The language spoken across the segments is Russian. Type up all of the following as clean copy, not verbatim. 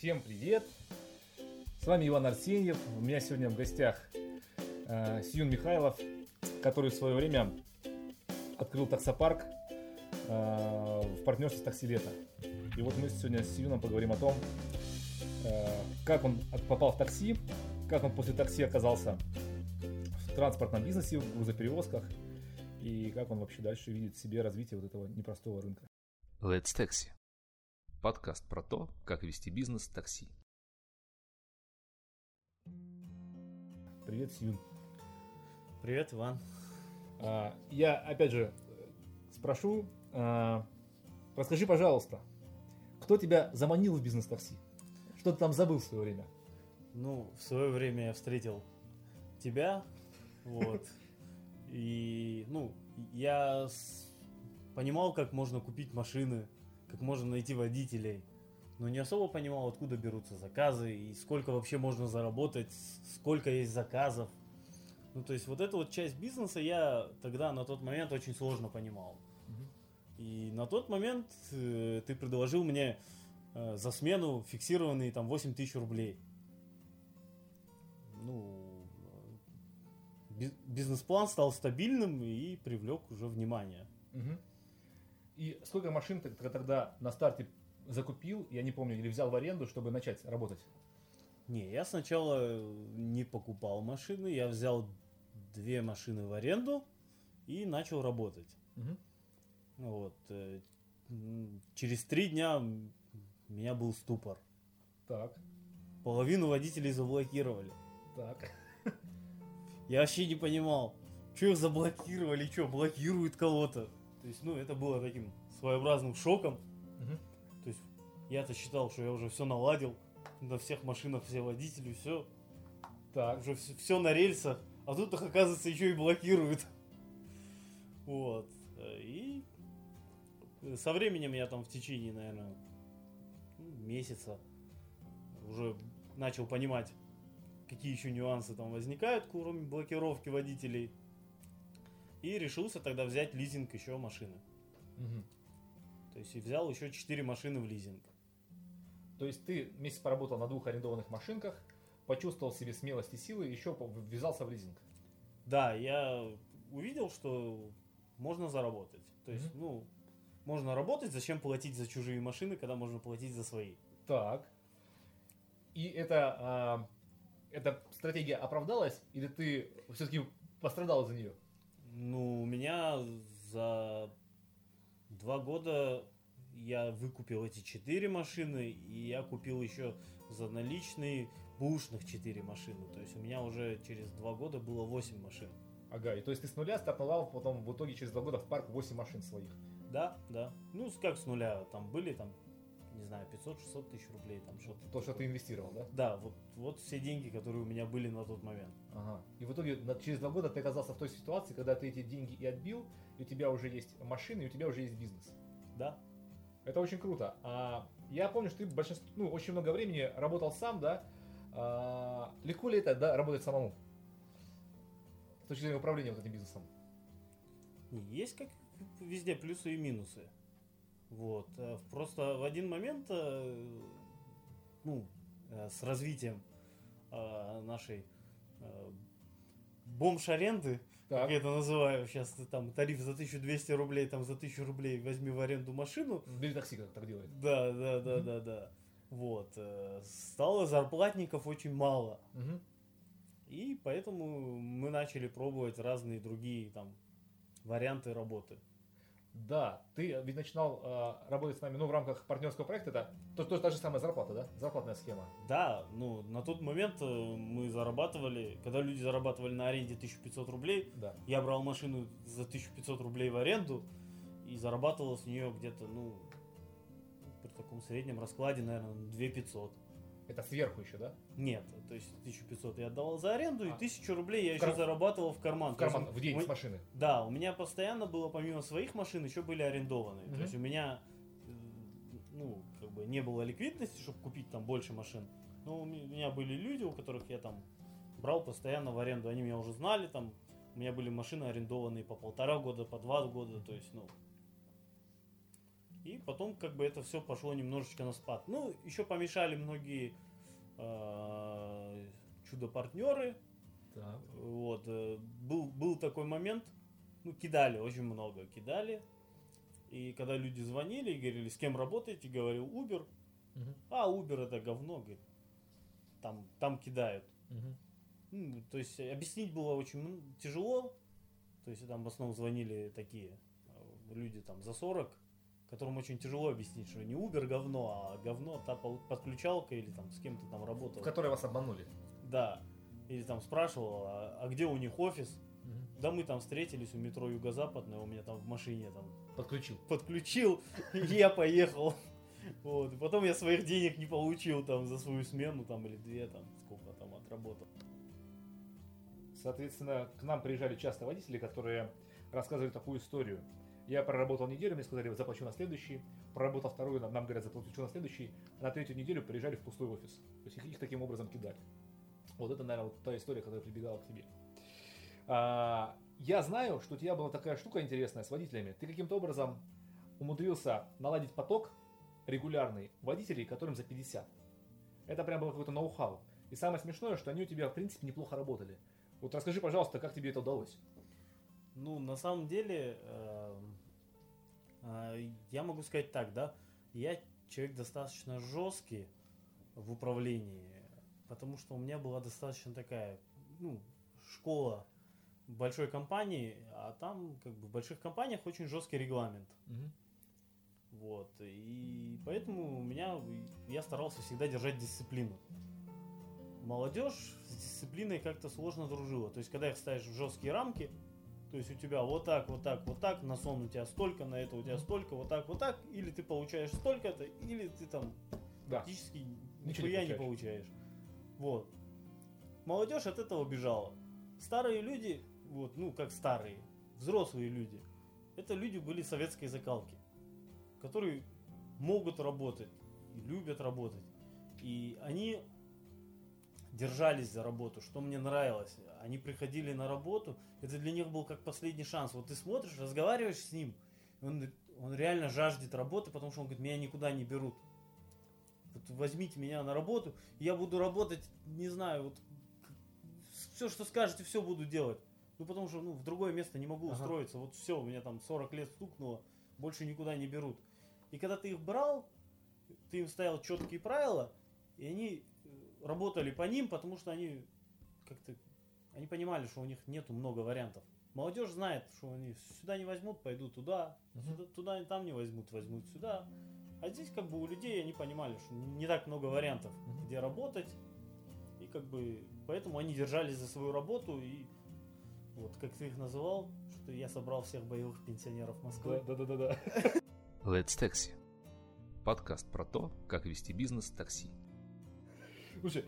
Всем привет! С вами Иван Арсеньев. У меня сегодня в гостях Сиюн Михайлов, который в свое время открыл таксопарк в партнерстве с Такси Лето. И вот мы сегодня с Сиюном поговорим о том, как он попал в такси, как он после такси оказался в транспортном бизнесе, в грузоперевозках, и как он вообще дальше видит в себе развитие вот этого непростого рынка. Let's Taxi. Подкаст про то, как вести бизнес в такси. Привет, Сиюн. Привет, Иван. Я опять же спрошу, расскажи, пожалуйста, кто тебя заманил в бизнес-такси? Что ты там забыл в свое время? Ну, в свое время я встретил тебя, вот, и, ну, я понимал, как можно купить машины, как можно найти водителей, но не особо понимал, откуда берутся заказы и сколько вообще можно заработать, сколько есть заказов. Ну, то есть вот эту вот часть бизнеса я тогда на тот момент очень сложно понимал. И на тот момент ты предложил мне за смену фиксированные там 8 тысяч рублей. Ну, бизнес-план стал стабильным и привлек уже внимание. И сколько машин ты тогда на старте закупил, я не помню, или взял в аренду, чтобы начать работать? Не, я сначала не покупал машины, я взял 2 машины в аренду и начал работать. Вот. Через 3 дня у меня был ступор. Так. Половину водителей заблокировали. Так. Я вообще не понимал, что их заблокировали, что блокируют кого-то. То есть, ну, это было таким своеобразным шоком. То есть, я-то считал, что я уже все наладил. На всех машинах все водители, все. Так. Уже все на рельсах. А тут их, оказывается, еще и блокируют. Вот. И со временем я там в течение, наверное, месяца уже начал понимать, какие еще нюансы там возникают, кроме блокировки водителей. И решился тогда взять лизинг еще машины. То есть и взял еще 4 машины в лизинг. То есть ты месяц поработал на 2 арендованных машинках, почувствовал в себе смелость и силы, и еще ввязался в лизинг. Да, я увидел, что можно заработать. То есть, ну, можно работать, зачем платить за чужие машины, когда можно платить за свои. Так. И эта стратегия оправдалась, или ты все-таки пострадал за нее? Ну, у меня за 2 года я выкупил эти 4 машины, и я купил еще за наличные бушных 4 машины. То есть у меня уже через 2 года было 8 машин. Ага, и то есть ты с нуля стартовал, потом в итоге через 2 года в парк 8 машин своих. Да, да. Ну, как с нуля, там были, там, не знаю, 500-600 тысяч рублей. Там, что-то то, что ты инвестировал, да? Да, вот все деньги, которые у меня были на тот момент. Ага. И в итоге через 2 года ты оказался в той ситуации, когда ты эти деньги и отбил, и у тебя уже есть машины, и у тебя уже есть бизнес. Да. Это очень круто. Я помню, что ты очень много времени работал сам, да? Легко ли это, да, работать самому? С точки зрения управления вот этим бизнесом. Есть как везде плюсы и минусы. Вот. Просто в один момент, ну, с развитием нашей бомж-аренды, так, как я это называю, сейчас там тариф за 1200 рублей, там за 1000 рублей возьми в аренду машину. Бери такси, как так делает. Да, да, да, да, да. Вот. Стало зарплатников очень мало. И поэтому мы начали пробовать разные другие там варианты работы. Да, ты ведь начинал работать с нами, ну, в рамках партнерского проекта, это тоже та же самая зарплата, да? Зарплатная схема. Да, ну, на тот момент мы зарабатывали, когда люди зарабатывали на аренде 1500 рублей, да, я брал машину за 1500 рублей в аренду и зарабатывал с нее где-то, ну, при таком среднем раскладе, наверное, 2500. Это сверху еще, да? Нет, то есть 1500 я отдавал за аренду, и 1000 рублей я еще зарабатывал в карман. В карман, в день с машины. Да, у меня постоянно было, помимо своих машин, еще были арендованные. То есть у меня, ну, как бы не было ликвидности, чтобы купить там больше машин. Но у меня были люди, у которых я там брал постоянно в аренду. Они меня уже знали, там, у меня были машины арендованные по 1,5 года, по 2 года, то есть, ну... И потом как бы это все пошло немножечко на спад. Ну, еще помешали многие чудо-партнеры. Да. Вот. Был такой момент, ну, кидали, очень много кидали. И когда люди звонили и говорили, с кем работаете, говорил Uber. Угу. А Uber это говно, говорит. Там кидают. Угу. Ну, то есть объяснить было очень тяжело. То есть там в основном звонили такие люди там за 40, которым очень тяжело объяснить, что не Uber говно, а говно та подключалка или там с кем-то там работал. В которой вас обманули. Да. Или там спрашивал, а где у них офис? Угу. Да мы там встретились у метро Юго-Западное, у меня там в машине там... Подключил, и я поехал. Вот. Потом я своих денег не получил там за свою смену там или две, там сколько там отработал. Соответственно, к нам приезжали часто водители, которые рассказывали такую историю. Я проработал неделю, мне сказали, заплачу на следующий. Проработал вторую, нам говорят, заплачу на следующий. А на третью неделю приезжали в пустой офис. То есть их таким образом кидали. Вот это, наверное, вот та история, которая прибегала к тебе. Я знаю, что у тебя была такая штука интересная с водителями. Ты каким-то образом умудрился наладить поток регулярный водителей, которым за 50. Это прям было какое-то ноу-хау. И самое смешное, что они у тебя, в принципе, неплохо работали. Вот расскажи, пожалуйста, как тебе это удалось? Ну, на самом деле, я могу сказать так, да. Я человек достаточно жесткий в управлении, потому что у меня была достаточно такая, ну, школа большой компании, а там, как бы, в больших компаниях очень жесткий регламент. Угу. Вот, и поэтому я старался всегда держать дисциплину. Молодежь с дисциплиной как-то сложно дружила. То есть, когда их ставишь в жесткие рамки, то есть у тебя вот так, вот так, вот так, на сон у тебя столько, на это у тебя столько, вот так, или ты получаешь столько-то, или ты там практически ничего не получаешь. Вот. Молодежь от этого бежала. Старые люди, вот, ну как старые, взрослые люди, это люди были советской закалки, которые могут работать и любят работать. И они держались за работу, что мне нравилось. Они приходили на работу, это для них был как последний шанс. Вот ты смотришь, разговариваешь с ним, он реально жаждет работы, потому что он говорит, меня никуда не берут. Вот возьмите меня на работу, я буду работать, не знаю, вот все, что скажете, все буду делать. Ну потому что в другое место не могу устроиться. Вот все, у меня там 40 лет стукнуло, больше никуда не берут. И когда ты их брал, ты им ставил четкие правила, и они работали по ним, потому что они как-то они понимали, что у них нету много вариантов. Молодежь знает, что они сюда не возьмут, пойдут туда, туда и там не возьмут, возьмут сюда. А здесь как бы у людей они понимали, что не так много вариантов, где работать. И как бы поэтому они держались за свою работу. И вот как ты их называл, что я собрал всех боевых пенсионеров Москвы. Да. Let's Taxi. Подкаст про то, как вести бизнес в такси. Слушай,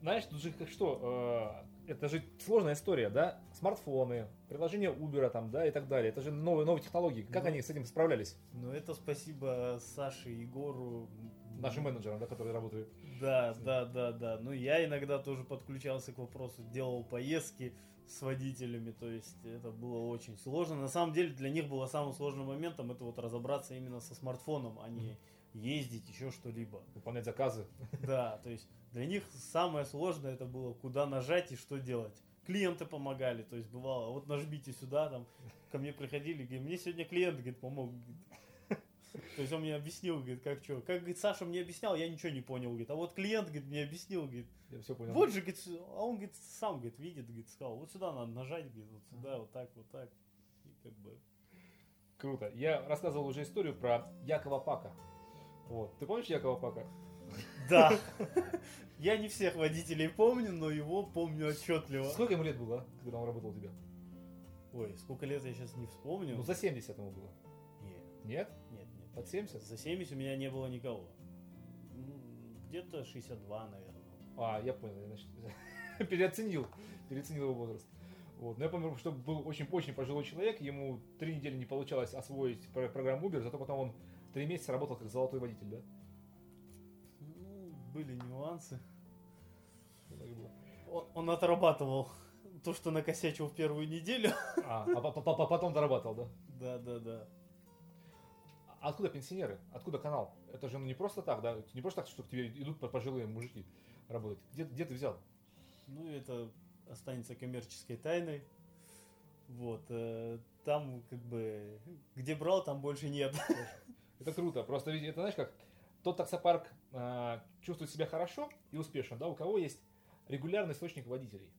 знаешь, тут же как что, это же сложная история, да? Смартфоны, приложение Uber там, да, и так далее. Это же новые технологии. Как они с этим справлялись? Ну, это спасибо Саше и Егору. Нашим менеджерам, да, которые работают. Да. Ну, я иногда тоже подключался к вопросу, делал поездки с водителями, то есть это было очень сложно. На самом деле для них было самым сложным моментом это вот разобраться именно со смартфоном, а не ездить, еще что-либо. Выполнять заказы. Да, то есть для них самое сложное это было, куда нажать и что делать. Клиенты помогали, то есть бывало, вот нажмите сюда, там ко мне приходили, говорят, мне сегодня клиент, говорит, помог. То есть он мне объяснил, говорит, как что. Как, говорит, Саша мне объяснял, я ничего не понял, говорит. А вот клиент, говорит, мне объяснил, говорит. Я все понял. Вот же, говорит, а он, говорит, сам, говорит, видит, говорит, сказал, вот сюда надо нажать, говорит, вот сюда, вот так. И как бы... Круто. Я рассказывал уже историю про Якова Пака. Вот. Ты помнишь Якова Пака? Да. Я не всех водителей помню, но его помню отчетливо. Сколько ему лет было, когда он работал у тебя? Ой, сколько лет я сейчас не вспомню. Ну, за 70 ему было. Нет? Нет. Под 70? За 70 у меня не было никого. Где-то 62, наверное. А, я понял. Я, значит, переоценил его возраст. Вот. Но я помню, что был очень-очень пожилой человек. Ему 3 недели не получалось освоить программу Uber, зато потом он 3 месяца работал как золотой водитель, да? Ну, были нюансы. Он отрабатывал то, что накосячил в первую неделю. А потом дорабатывал, да? Да. откуда пенсионеры? Откуда канал? Это же ну, не просто так, да? Не просто так, что к тебе идут пожилые мужики работать. Где ты взял? Ну, это останется коммерческой тайной. Вот. Там, как бы, где брал, там больше нет. Это круто. Просто, видите, это, знаешь, как тот таксопарк чувствует себя хорошо и успешно, да, у кого есть регулярный источник водителей,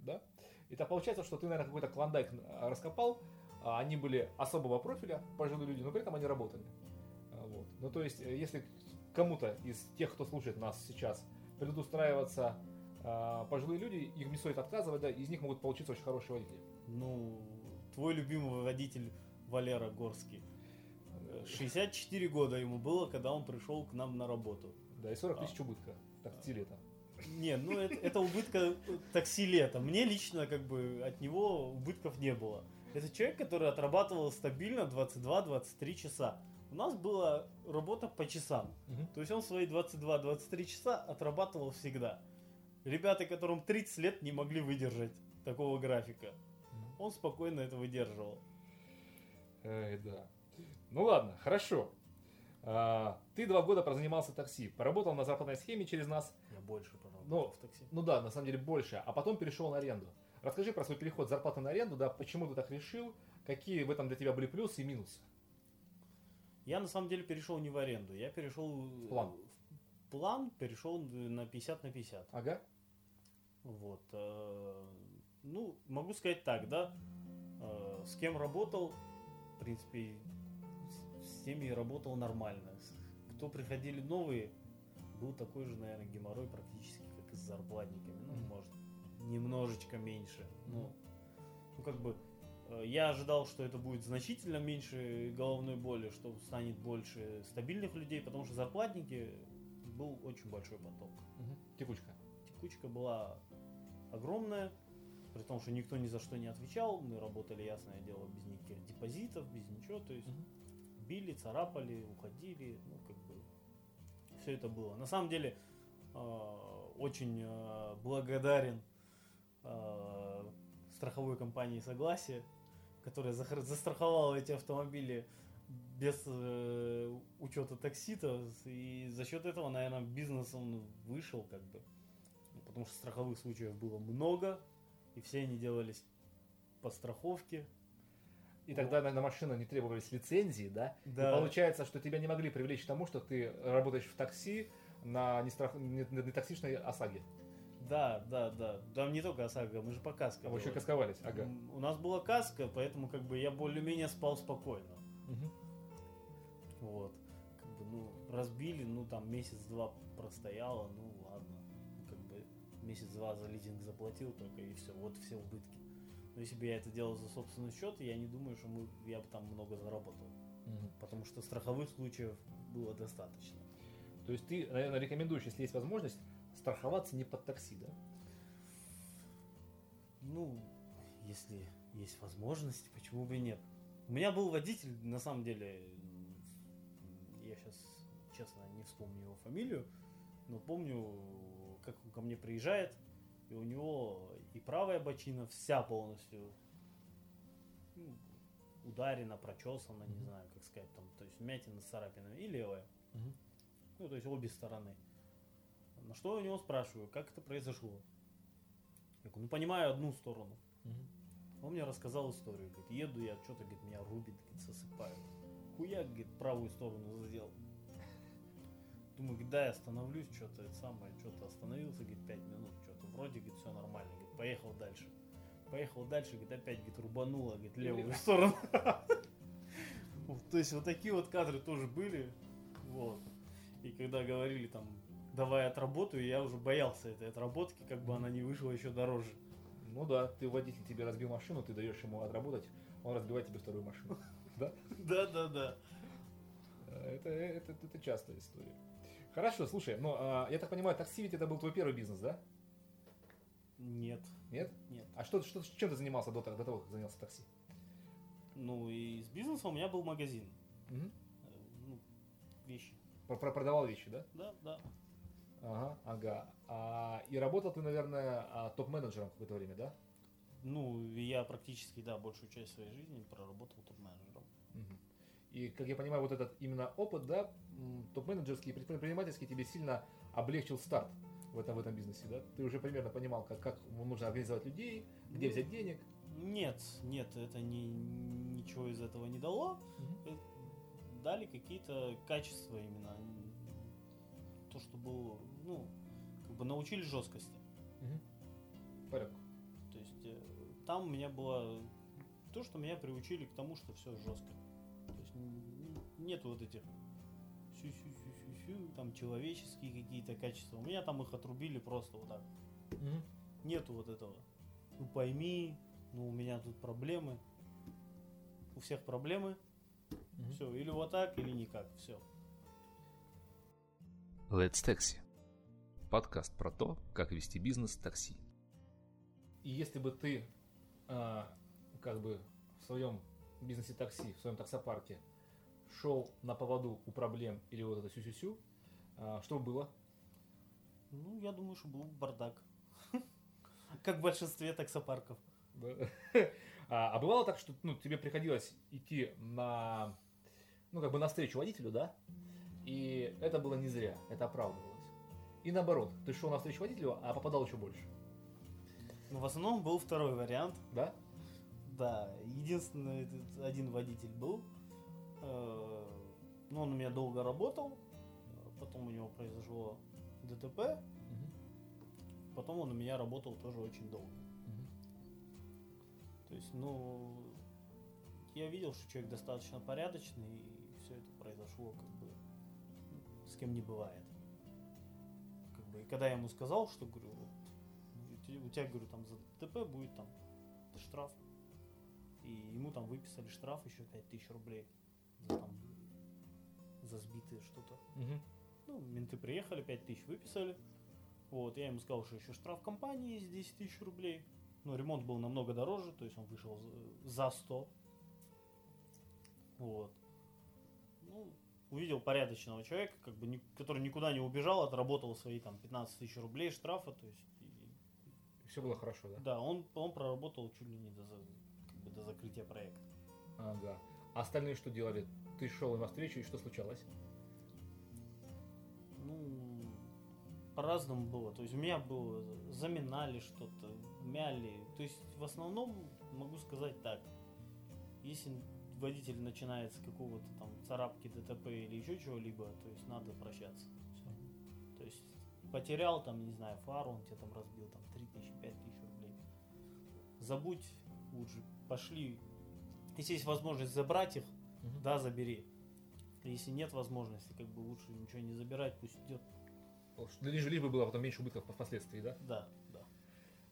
да. И так получается, что ты, наверное, какой-то клондайк раскопал, они были особого профиля, пожилые люди, но при этом они работали. Вот. Ну, то есть, если кому-то из тех, кто слушает нас сейчас, придут устраиваться пожилые люди, их не стоит отказывать, да, из них могут получиться очень хорошие водители. Ну, твой любимый водитель Валера Горский. 64 года ему было, когда он пришел к нам на работу. Да, и 40 тысяч убытка. Такси лето. Не, ну это убытка такси лето. Мне лично как бы от него убытков не было. Это человек, который отрабатывал стабильно 22-23 часа. У нас была работа по часам. Угу. То есть он свои 22-23 часа отрабатывал всегда. Ребята, которым 30 лет, не могли выдержать такого графика. Угу. Он спокойно это выдерживал. Да. Ну ладно, хорошо. Ты 2 года прозанимался такси, поработал на западной схеме через нас. Я больше поработал в такси. Ну да, на самом деле больше, а потом перешел на аренду. Расскажи про свой переход с зарплаты на аренду, да, почему ты так решил, какие в этом для тебя были плюсы и минусы? Я на самом деле перешел не в аренду, я перешел в план перешел на 50 на 50. Ага. Вот. Ну, могу сказать так, да, с кем работал, в принципе, с теми работал нормально. Кто приходили новые, был такой же, наверное, геморрой практически, как и с зарплатниками. Ну, может, немножечко меньше. Ну, как бы, я ожидал, что это будет значительно меньше головной боли, что станет больше стабильных людей, потому что зарплатники был очень большой поток. Угу. Текучка. Текучка была огромная. При том, что никто ни за что не отвечал, мы работали, ясное дело, без никаких депозитов, без ничего, то есть били, царапали, уходили, ну, как бы, все это было. На самом деле, очень благодарен страховой компании «Согласие», которая застраховала эти автомобили без учета такси-то, и за счет этого, наверное, бизнес он вышел, как бы, потому что страховых случаев было много. И все они делались по страховке. И тогда на машину не требовались лицензии, да? Да. И получается, что тебя не могли привлечь к тому, что ты работаешь в такси на нетоксичной ОСАГО. Да. Там не только ОСАГО, мы же по каско. А вы еще касковались, ага. У нас была каска, поэтому как бы я более-менее спал спокойно. Угу. Вот. Как бы, разбили, там месяц-два простояло, ладно. Месяц-два за лизинг заплатил только, и все, вот все убытки. Но если бы я это делал за собственный счет, я не думаю, что я бы там много заработал. Угу. Потому что страховых случаев было достаточно. То есть ты, наверное, рекомендуешь, если есть возможность, страховаться не под такси, да? Ну, если есть возможность, почему бы и нет? У меня был водитель, на самом деле, я сейчас, честно, не вспомню его фамилию, но помню, как он ко мне приезжает, и у него и правая бочина вся полностью ударена, прочесана, не знаю, как сказать, там, то есть вмятина с царапинами, и левая. Uh-huh. Ну, то есть обе стороны. На что я у него спрашиваю, как это произошло? Я говорю, понимаю одну сторону. Uh-huh. Он мне рассказал историю, говорит, еду я, что-то, говорит, меня рубит, говорит, сосыпают. Хуяк, говорит, правую сторону задел. Думаю, говорит, я остановлюсь, что-то остановился, говорит, 5 минут, что-то вроде, говорит, все нормально, говорит, поехал дальше. Говорит, опять, говорит, рубануло, говорит, левую сторону. То есть вот такие вот кадры тоже были, вот. И когда говорили там, давай отработаю, я уже боялся этой отработки, как бы она не вышла еще дороже. Ну да, ты водитель, тебе разбил машину, ты даешь ему отработать, он разбивает тебе вторую машину, да? Да. Это частая история. Хорошо, слушай, я так понимаю, такси ведь это был твой первый бизнес, да? Нет. Нет? Нет. А что, чем ты занимался до того, как занялся такси? Ну, и с бизнесом у меня был магазин. Угу. Вещи. Продавал вещи, да? Да. Ага. И работал ты, наверное, топ-менеджером какое-то время, да? Ну, я практически, да, большую часть своей жизни проработал топ-менеджером. Угу. И, как я понимаю, вот этот именно опыт, да, топ-менеджерский, предпринимательский тебе сильно облегчил старт в этом бизнесе, да? Ты уже примерно понимал, как нужно организовать людей, где взять денег? Нет, это ничего из этого не дало. Mm-hmm. Дали какие-то качества именно. То, что было, научили жесткости. Mm-hmm. Порядку. То есть там у меня было то, что меня приучили к тому, что все жестко. То есть нет вот этих там человеческие какие-то качества. У меня там их отрубили просто вот так. Mm-hmm. Нету вот этого. Ну пойми, у меня тут проблемы. У всех проблемы. Mm-hmm. Все, или вот так, или никак. Все. Let's Taxi. Подкаст про то, как вести бизнес в такси. И если бы ты в своем бизнесе такси, в своем таксопарке шел на поводу у проблем или вот это сю-сю-сю, что было? Я думаю, что был бардак. Как в большинстве таксопарков. А бывало так, что тебе приходилось идти навстречу водителю, да? И это было не зря, это оправдывалось. И наоборот, ты шел навстречу водителю, а попадал еще больше. В основном был второй вариант. Да? Да, единственный один водитель был. Он у меня долго работал, потом у него произошло ДТП, угу. Потом он у меня работал тоже очень долго. Угу. То есть, я видел, что человек достаточно порядочный, и все это произошло с кем не бывает. И когда я ему сказал, что говорю, у тебя, говорю, там за ДТП будет там штраф, и ему там выписали штраф еще 5000 рублей. За сбитые что-то. Угу. Менты приехали, 5000 выписали. Вот, я ему сказал, что еще штраф компании из 10 000 рублей. Но ремонт был намного дороже, то есть он вышел за 100. Вот. Увидел порядочного человека, который никуда не убежал, отработал свои 15 000 рублей штрафа. То есть, все было хорошо, да? Да, он проработал чуть ли не до закрытия проекта. Ага. А остальные что делали? Ты шел им навстречу, и что случалось? По-разному было. То есть у меня было, заминали что-то, мяли. То есть в основном могу сказать так. Если водитель начинает с какого-то там царапки, ДТП или еще чего-либо, то есть надо прощаться. Все. То есть потерял фару, он тебя там разбил, 3000, 5000 рублей. Забудь лучше, пошли. Если есть возможность забрать их, угу. Да, забери. Если нет возможности, лучше ничего не забирать, пусть идет. Лишь бы было потом меньше убытков впоследствии, да? Да.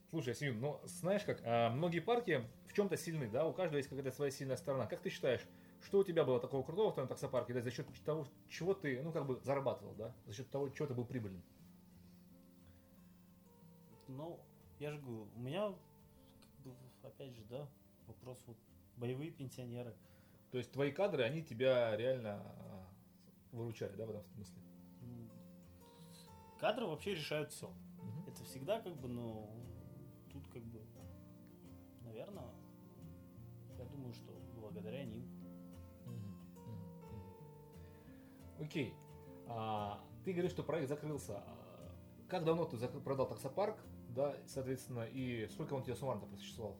Слушай, Сиюн, знаешь как, многие парки в чем-то сильны, да, у каждого есть какая-то своя сильная сторона. Как ты считаешь, что у тебя было такого крутого в твоем таксопарке, да, за счет того, чего ты, зарабатывал, да, за счет того, чего ты был прибыльным? Я же говорю, у меня, вопрос боевые пенсионеры. То есть твои кадры, они тебя реально выручали, да, в этом смысле? Кадры вообще решают все. Угу. Это всегда тут наверное, я думаю, что благодаря ним. Угу. Угу. Окей. Ты говоришь, что проект закрылся. Как давно ты продал таксопарк, да, соответственно, и сколько он у тебя суммарно просуществовал?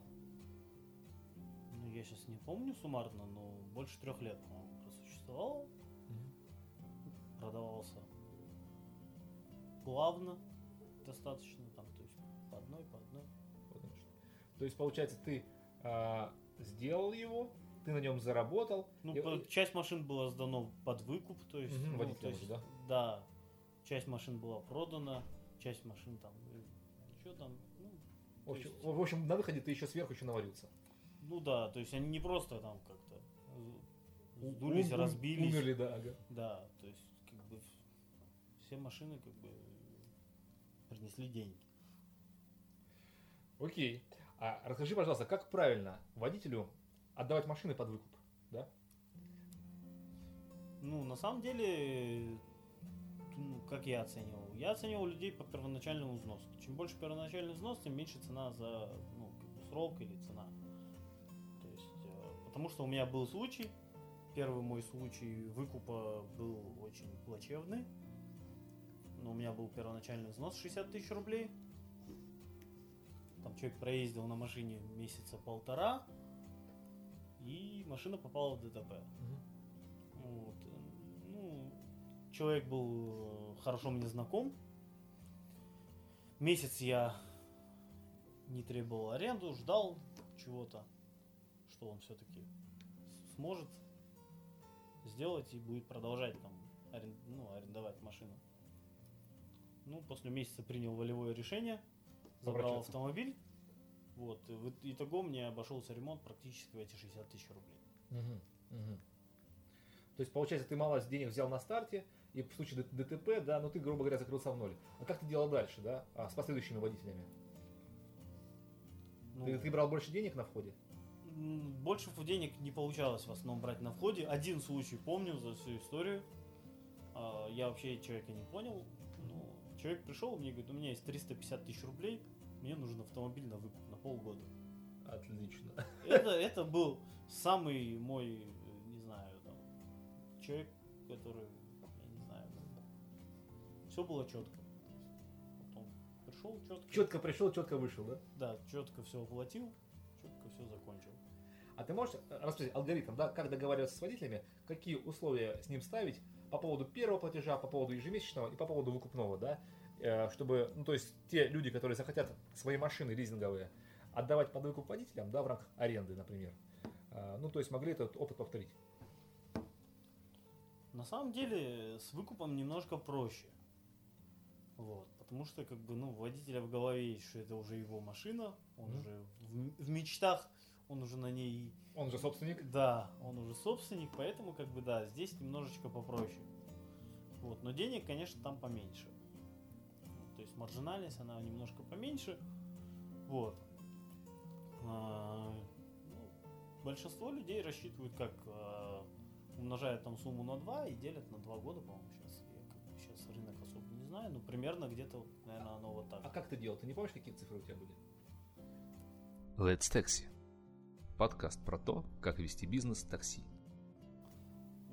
Я сейчас не помню суммарно, но больше 3 лет он просуществовал, mm-hmm. Продавался плавно, достаточно, то есть по одной. То есть, получается, ты сделал его, ты на нем заработал. Часть машин была сдана под выкуп, то есть, mm-hmm. Да? Да, часть машин была продана, часть машин в общем, на выходе ты еще сверху наварился. Да, то есть они не просто сдулись, разбились. Умерли, да, ага. Да, то есть все машины принесли деньги. Окей. А расскажи, пожалуйста, как правильно водителю отдавать машины под выкуп, да? На самом деле, как я оценивал? Я оценивал людей по первоначальному взносу. Чем больше первоначальный взнос, тем меньше цена за срок или цена. Потому что у меня был случай, Первый мой случай выкупа был очень плачевный. Но у меня был первоначальный взнос 60 тысяч рублей. Там человек проездил на машине месяца полтора, и машина попала в ДТП. Вот. Ну, человек был хорошо мне знаком. Месяц я не требовал аренду, ждал чего-то, что он все-таки сможет сделать и будет продолжать там арендовать машину. Ну, после месяца принял волевое решение, забрал автомобиль. Вот. Итого мне обошелся ремонт практически в эти 60 тысяч рублей. Угу, угу. То есть, получается, ты мало денег взял на старте, и в случае ДТП, да, но ты, грубо говоря, закрылся в ноль. А как ты делал дальше, да? А с последующими водителями? Ну, ты брал больше денег на входе? Больше денег не получалось в основном брать на входе. Один случай помню за всю историю. Я вообще человека не понял. Но человек пришел и мне говорит: у меня есть 350 тысяч рублей, мне нужен автомобиль на выкуп на полгода. Отлично. Это был самый мой, не знаю, там, человек, который, я не знаю, там, все было четко. Потом пришел четко. Четко пришел, четко вышел, да? Да, четко все оплатил, четко все закончил. А ты можешь рассказать алгоритм, да, как договариваться с водителями, какие условия с ним ставить по поводу первого платежа, по поводу ежемесячного и по поводу выкупного, да, чтобы, ну, то есть те люди, которые захотят свои машины лизинговые отдавать под выкуп водителям, да, в рамках аренды, например, ну, то есть могли этот опыт повторить? На самом деле с выкупом немножко проще, вот, потому что, как бы, ну, водителя в голове есть, что это уже его машина, он уже в мечтах, он уже на ней... Он уже собственник? Да, он уже собственник, поэтому, как бы, да, здесь немножечко попроще. Вот, но денег, конечно, там поменьше. То есть маржинальность, она немножко поменьше. Вот. Ну, большинство людей рассчитывают, как умножают там сумму на 2 и делят на 2 года, по-моему, сейчас. Я, как бы, сейчас рынок особо не знаю, но примерно где-то, наверное, оно вот так. А как ты делал? Ты не помнишь, какие цифры у тебя были? Let's Taxi. Подкаст про то, как вести бизнес в такси.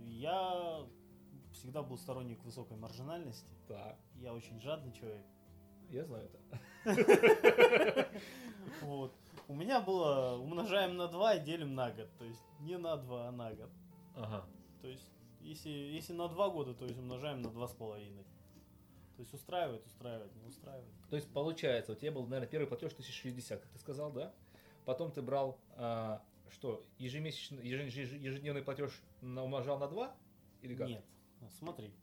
Я всегда был сторонник высокой маржинальности. Да. Я очень жадный человек. Я знаю это. Вот. У меня было умножаем на 2 и делим на год. То есть не на 2, а на год. Ага. То есть если на 2 года, то есть умножаем на 2,5. То есть устраивает, не устраивает. То есть получается, у тебя был, наверное, первый платеж 1060, как ты сказал, да? Потом ты брал, ежедневный платеж умножал на 2 или как? Нет, смотри,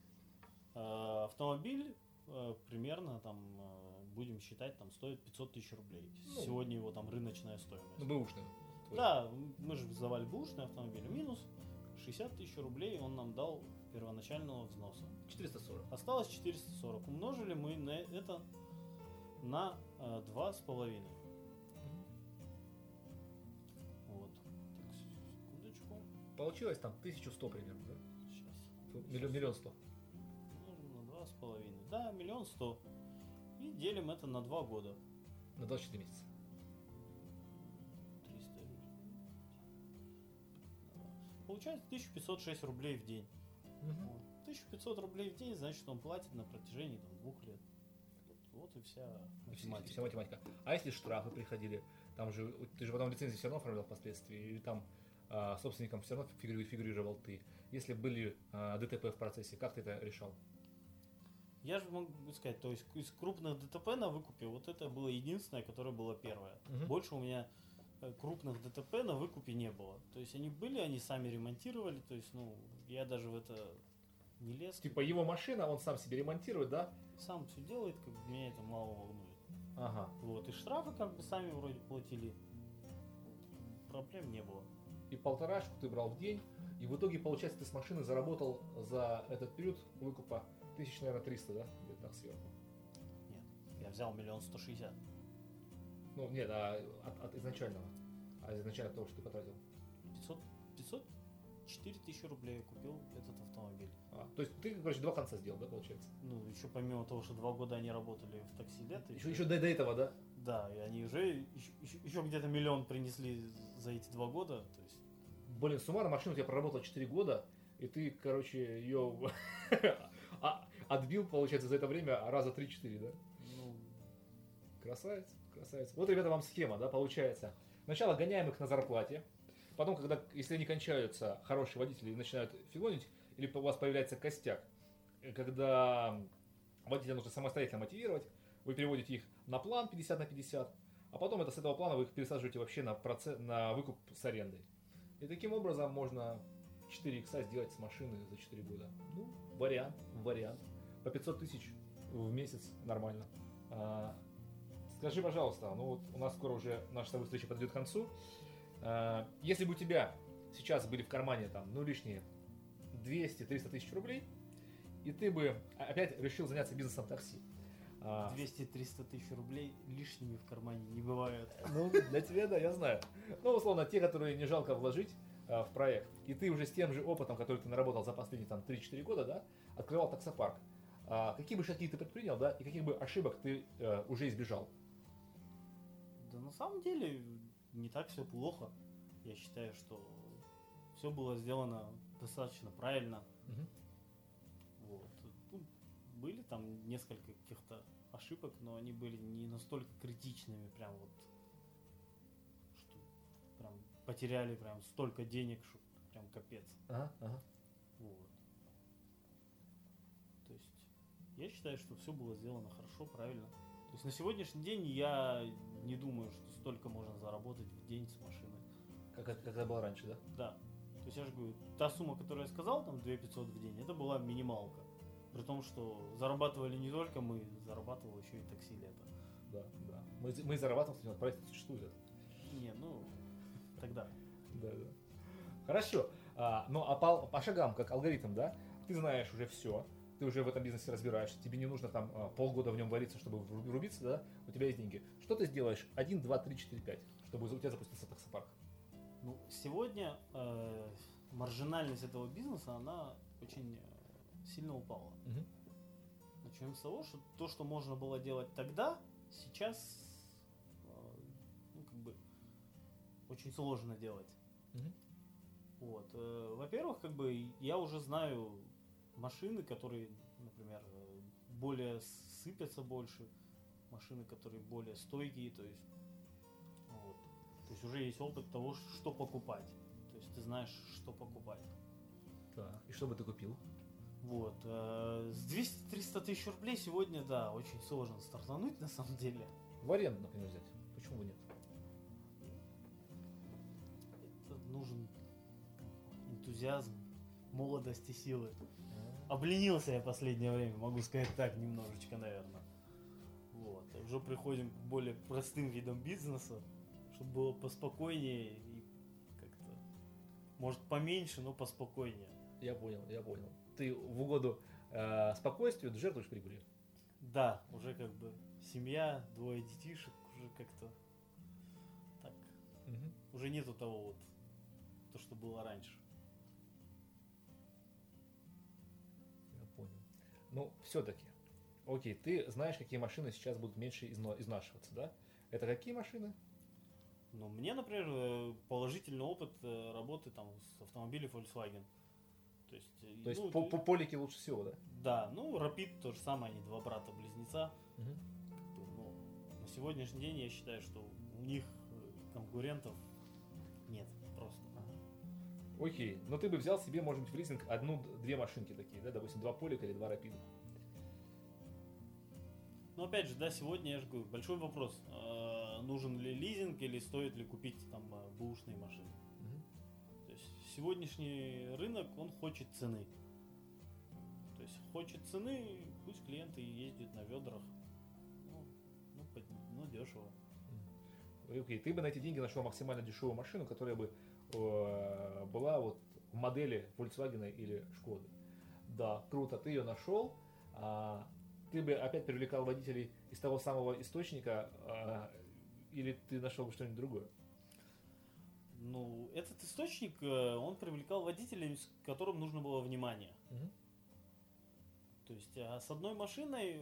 автомобиль примерно, там, будем считать, там стоит 500 тысяч рублей. Ну, сегодня его там рыночная стоимость. Ну, бэушный. Да, мы же сдавали бэушный автомобиль, минус 60 тысяч рублей он нам дал первоначального взноса. 440. Осталось 440. Умножили мы на это на 2,5. Получилось там 1100 примерно, да? Сейчас. Миллион 100. Ну, на 2,5. Да, 1 100 000. И делим это на 2 года. На 24 месяца. 300. Получается 1506 рублей в день. Угу. 1500 рублей в день, значит, он платит на протяжении там 2 лет. Вот и вся математика. Вся математика. А если штрафы приходили? Там же ты же потом лицензию все равно оформлял впоследствии, или там собственником все равно фигурировал ты. Если были ДТП в процессе, как ты это решал? Я же могу сказать, то есть из крупных ДТП на выкупе вот это было единственное, которое было первое. Угу. Больше у меня крупных ДТП на выкупе не было. То есть они были, они сами ремонтировали, то есть, ну, я даже в это не лез. Типа его машина, он сам себе ремонтирует, да? Сам все делает, как бы меня это мало волнует. Ага. Вот, и штрафы как бы сами вроде платили. Проблем не было. И 1,5 ты брал в день, и в итоге, получается, ты с машины заработал за этот период выкупа 1300, да? Где-то так сверху. Нет, я взял 1 160 000. Ну, нет, от изначального. А изначально того, что ты потратил? 4 тысячи рублей я купил этот автомобиль. То есть ты, короче, 2 конца сделал, да, получается? Ну, еще помимо того, что 2 года они работали в такси лето. Еще до этого, да? Да, и они уже еще где-то 1 000 000 принесли за эти 2 года. То есть блин, суммарно машину у тебя проработала 4 года, и ты, короче, ее отбил, получается, за это время раза 3-4, да? Ну, красавец, красавец. Вот, ребята, вам схема, да, получается. Сначала гоняем их на зарплате, потом, когда, если они кончаются, хорошие водители начинают филонить, или у вас появляется костяк, когда водителя нужно самостоятельно мотивировать, вы переводите их на план 50/50, а потом это, с этого плана вы их пересаживаете вообще на выкуп с арендой. И таким образом можно 4 икса сделать с машины за 4 года. Ну, вариант. По 500 тысяч в месяц нормально. Скажи, пожалуйста, ну вот у нас скоро уже наша с тобой встреча подойдет к концу. Если бы у тебя сейчас были в кармане там, ну, лишние 200-300 тысяч рублей, и ты бы опять решил заняться бизнесом такси. 200-300 тысяч рублей лишними в кармане не бывают. Ну, для тебя, да, я знаю. Ну, условно, те, которые не жалко вложить в проект. И ты уже с тем же опытом, который ты наработал за последние там, 3-4 года, да, открывал таксопарк. Какие бы шаги ты предпринял, да, и каких бы ошибок ты уже избежал? Да, на самом деле, не так все плохо. Я считаю, что все было сделано достаточно правильно. Угу. Вот. Были там несколько каких-то ошибок, но они были не настолько критичными, прям вот, что прям потеряли прям столько денег, что прям капец. Ага. Вот. То есть я считаю, что все было сделано хорошо, правильно. То есть на сегодняшний день я не думаю, что столько можно заработать в день с машиной. Как это было раньше, да? Да. То есть я же говорю, та сумма, которую я сказал, там 2500 в день, это была минималка. При том, что зарабатывали не только мы, зарабатывал еще и такси лето. Да. Мы зарабатывали, проект существует. Не, ну, тогда. Да. Хорошо. Ну, а по шагам, как алгоритм, да, ты знаешь уже все, ты уже в этом бизнесе разбираешься, тебе не нужно там полгода в нем вариться, чтобы врубиться, да, у тебя есть деньги. Что ты сделаешь 1, 2, 3, 4, 5, чтобы у тебя запустился таксопарк? Ну, сегодня маржинальность этого бизнеса, она очень... сильно упало. Угу. Начнем с того, что то, что можно было делать тогда, сейчас ну, как бы очень сложно делать. Угу. Вот. Во-первых, как бы я уже знаю машины, которые, например, более сыпятся больше, машины, которые более стойкие, то есть, вот. То есть уже есть опыт того, что покупать. То есть ты знаешь, что покупать. Да. И что бы ты купил? Вот. С 200-300 тысяч рублей сегодня, да, очень сложно стартануть, на самом деле. В аренду, например, взять. Почему нет? Это нужен энтузиазм, молодость и силы. Обленился я в последнее время, могу сказать так, немножечко, наверное. Вот. Уже приходим к более простым видам бизнеса, чтобы было поспокойнее и как-то, может, поменьше, но поспокойнее. Я понял. Ты в угоду спокойствию жертвуешь прибылью. Да, уже как бы семья, 2 детишек, уже как-то так. Угу. Уже нету того вот, то, что было раньше. Я понял. Ну, все-таки, окей, ты знаешь, какие машины сейчас будут меньше изнашиваться, да? Это какие машины? Ну, мне, например, положительный опыт работы там с автомобилем Volkswagen. То есть ну, по полике лучше всего, да? Да, ну Rapid то же самое, они 2 брата-близнеца. Угу. Ну, на сегодняшний день я считаю, что у них конкурентов нет просто. Ага. Окей, но ты бы взял себе, может быть, в лизинг 1-2 машинки такие, да, допустим, 2 полика или 2 Rapid. Ну опять же, да, сегодня я же говорю, большой вопрос, нужен ли лизинг или стоит ли купить там бэушные машины. Сегодняшний рынок, он хочет цены. То есть хочет цены, пусть клиенты ездят на ведрах. Ну, дешево. Окей, ты бы на эти деньги нашел максимально дешевую машину, которая бы была вот в модели Volkswagen или Skoda. Да, круто, ты ее нашел. Ты бы опять привлекал водителей из того самого источника, или ты нашел бы что-нибудь другое? Ну, этот источник, он привлекал водителей, с которым нужно было внимание. Угу. То есть, а с одной машиной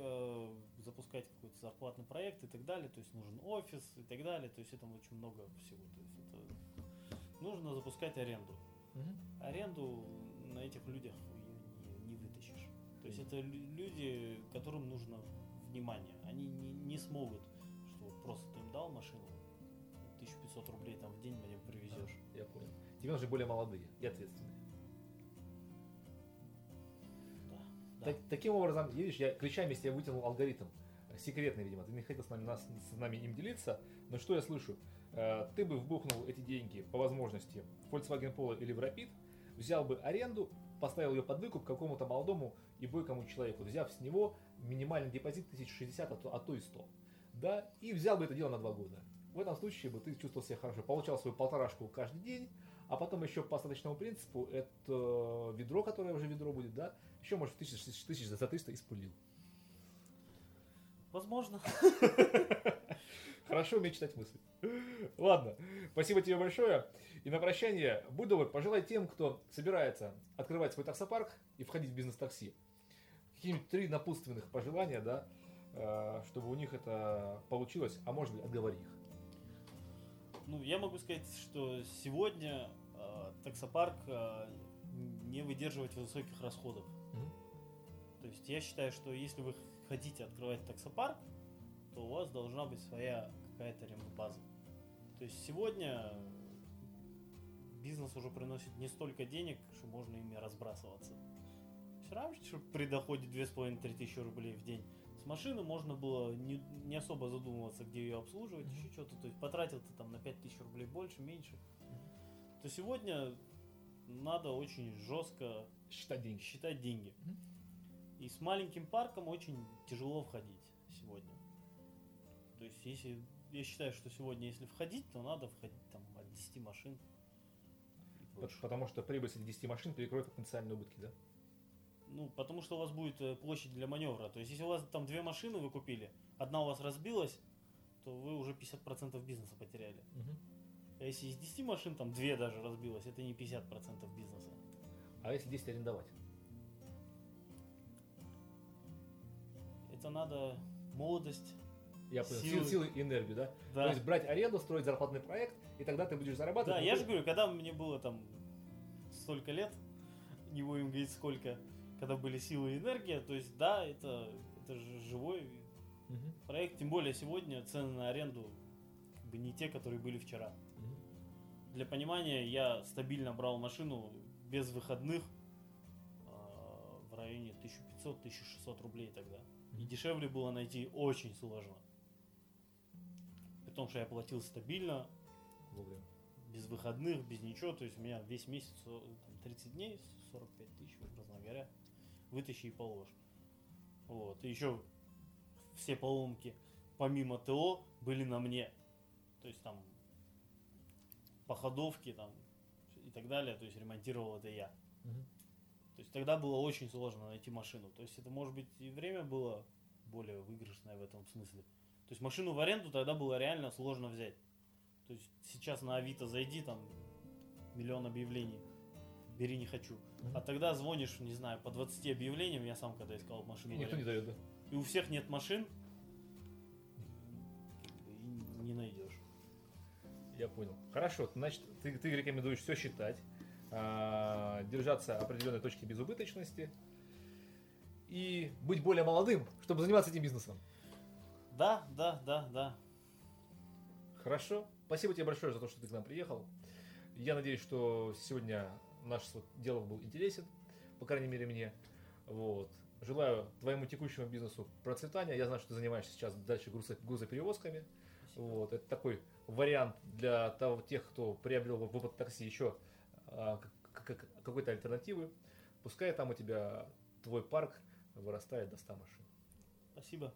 запускать какой-то зарплатный проект и так далее, то есть нужен офис и так далее, то есть это очень много всего. То есть, это, нужно запускать аренду. Угу. Аренду на этих людях не вытащишь. То есть это люди, которым нужно внимание. Они не смогут, что просто ты им дал машину, 1500 рублей там в день мне привезешь. Я понял. Тебе уже более молодые и ответственные. Да. Таким образом, видишь, я ключами себе вытянул алгоритм. Секретный, видимо. Ты не хотел с нами им делиться. Но что я слышу? Ты бы вбухнул эти деньги по возможности в Volkswagen Polo или в Rapid, взял бы аренду, поставил ее под выкуп какому-то молодому и бойкому человеку, взяв с него минимальный депозит 1060, а то и 100. Да, и взял бы это дело на 2 года. В этом случае бы ты чувствовал себя хорошо, получал свою полторашку каждый день, а потом еще по остаточному принципу это ведро, которое уже ведро будет, да, еще, может, 1000 за 300 и спылил. Возможно. Хорошо уметь читать мысли. Ладно, спасибо тебе большое. И на прощание, будь добр, пожелай тем, кто собирается открывать свой таксопарк и входить в бизнес-такси, какие-нибудь 3 напутственных пожелания, да, чтобы у них это получилось, а может быть, отговори их. Ну, я могу сказать, что сегодня таксопарк не выдерживает высоких расходов. Mm-hmm. То есть я считаю, что если вы хотите открывать таксопарк, то у вас должна быть своя какая-то арендобаза. То есть сегодня бизнес уже приносит не столько денег, что можно ими разбрасываться. Все равно, что при доходе 2,5-3 тысячи рублей в день с машины можно было не особо задумываться, где ее обслуживать, еще что-то. То есть потратил ты там на 5 тысяч рублей больше, меньше. То сегодня надо очень жестко считать деньги. И с маленьким парком очень тяжело входить сегодня. То есть если я считаю, что сегодня если входить, то надо входить там от 10 машин. Потому что прибыль с этих 10 машин перекроет потенциальные убытки, да? Ну, потому что у вас будет площадь для маневра. То есть, если у вас там 2 машины вы купили, одна у вас разбилась, то вы уже 50% бизнеса потеряли. Угу. А если из 10 машин там 2 даже разбилось, это не 50% бизнеса. А если 10 арендовать? Это надо молодость, силы и энергию, да? То есть, брать аренду, строить зарплатный проект, и тогда ты будешь зарабатывать. Да, я же говорю, когда мне было там столько лет, не будем говорить сколько, когда были силы и энергия, то есть да, это же живой проект, тем более сегодня цены на аренду как бы не те, которые были вчера. Для понимания, я стабильно брал машину без выходных в районе 1500-1600 рублей тогда. И дешевле было найти очень сложно. При том, что я платил стабильно, без выходных, без ничего, то есть у меня весь месяц там, 30 дней, 45 тысяч, образно говоря. Вытащи и положь. Вот. И еще все поломки, помимо ТО, были на мне. То есть там походовки там, и так далее. То есть ремонтировал это я. Угу. То есть тогда было очень сложно найти машину. То есть это, может быть, и время было более выигрышное в этом смысле. То есть машину в аренду тогда было реально сложно взять. То есть сейчас на Авито зайди, там миллион объявлений. Бери, не хочу. А тогда звонишь, не знаю, по 20 объявлениям, я сам когда искал машину. И никто не дает, да? И у всех нет машин, и не найдешь. Я понял. Хорошо, значит, ты рекомендуешь все считать, держаться определенной точки безубыточности и быть более молодым, чтобы заниматься этим бизнесом. Да. Хорошо. Спасибо тебе большое за то, что ты к нам приехал. Я надеюсь, что сегодня наш диалог был интересен, по крайней мере мне. Вот. Желаю твоему текущему бизнесу процветания. Я знаю, что ты занимаешься сейчас дальше грузоперевозками. Вот. Это такой вариант для тех, кто приобрел в опыт такси еще какой-то альтернативы. Пускай там у тебя твой парк вырастает до 100 машин. Спасибо.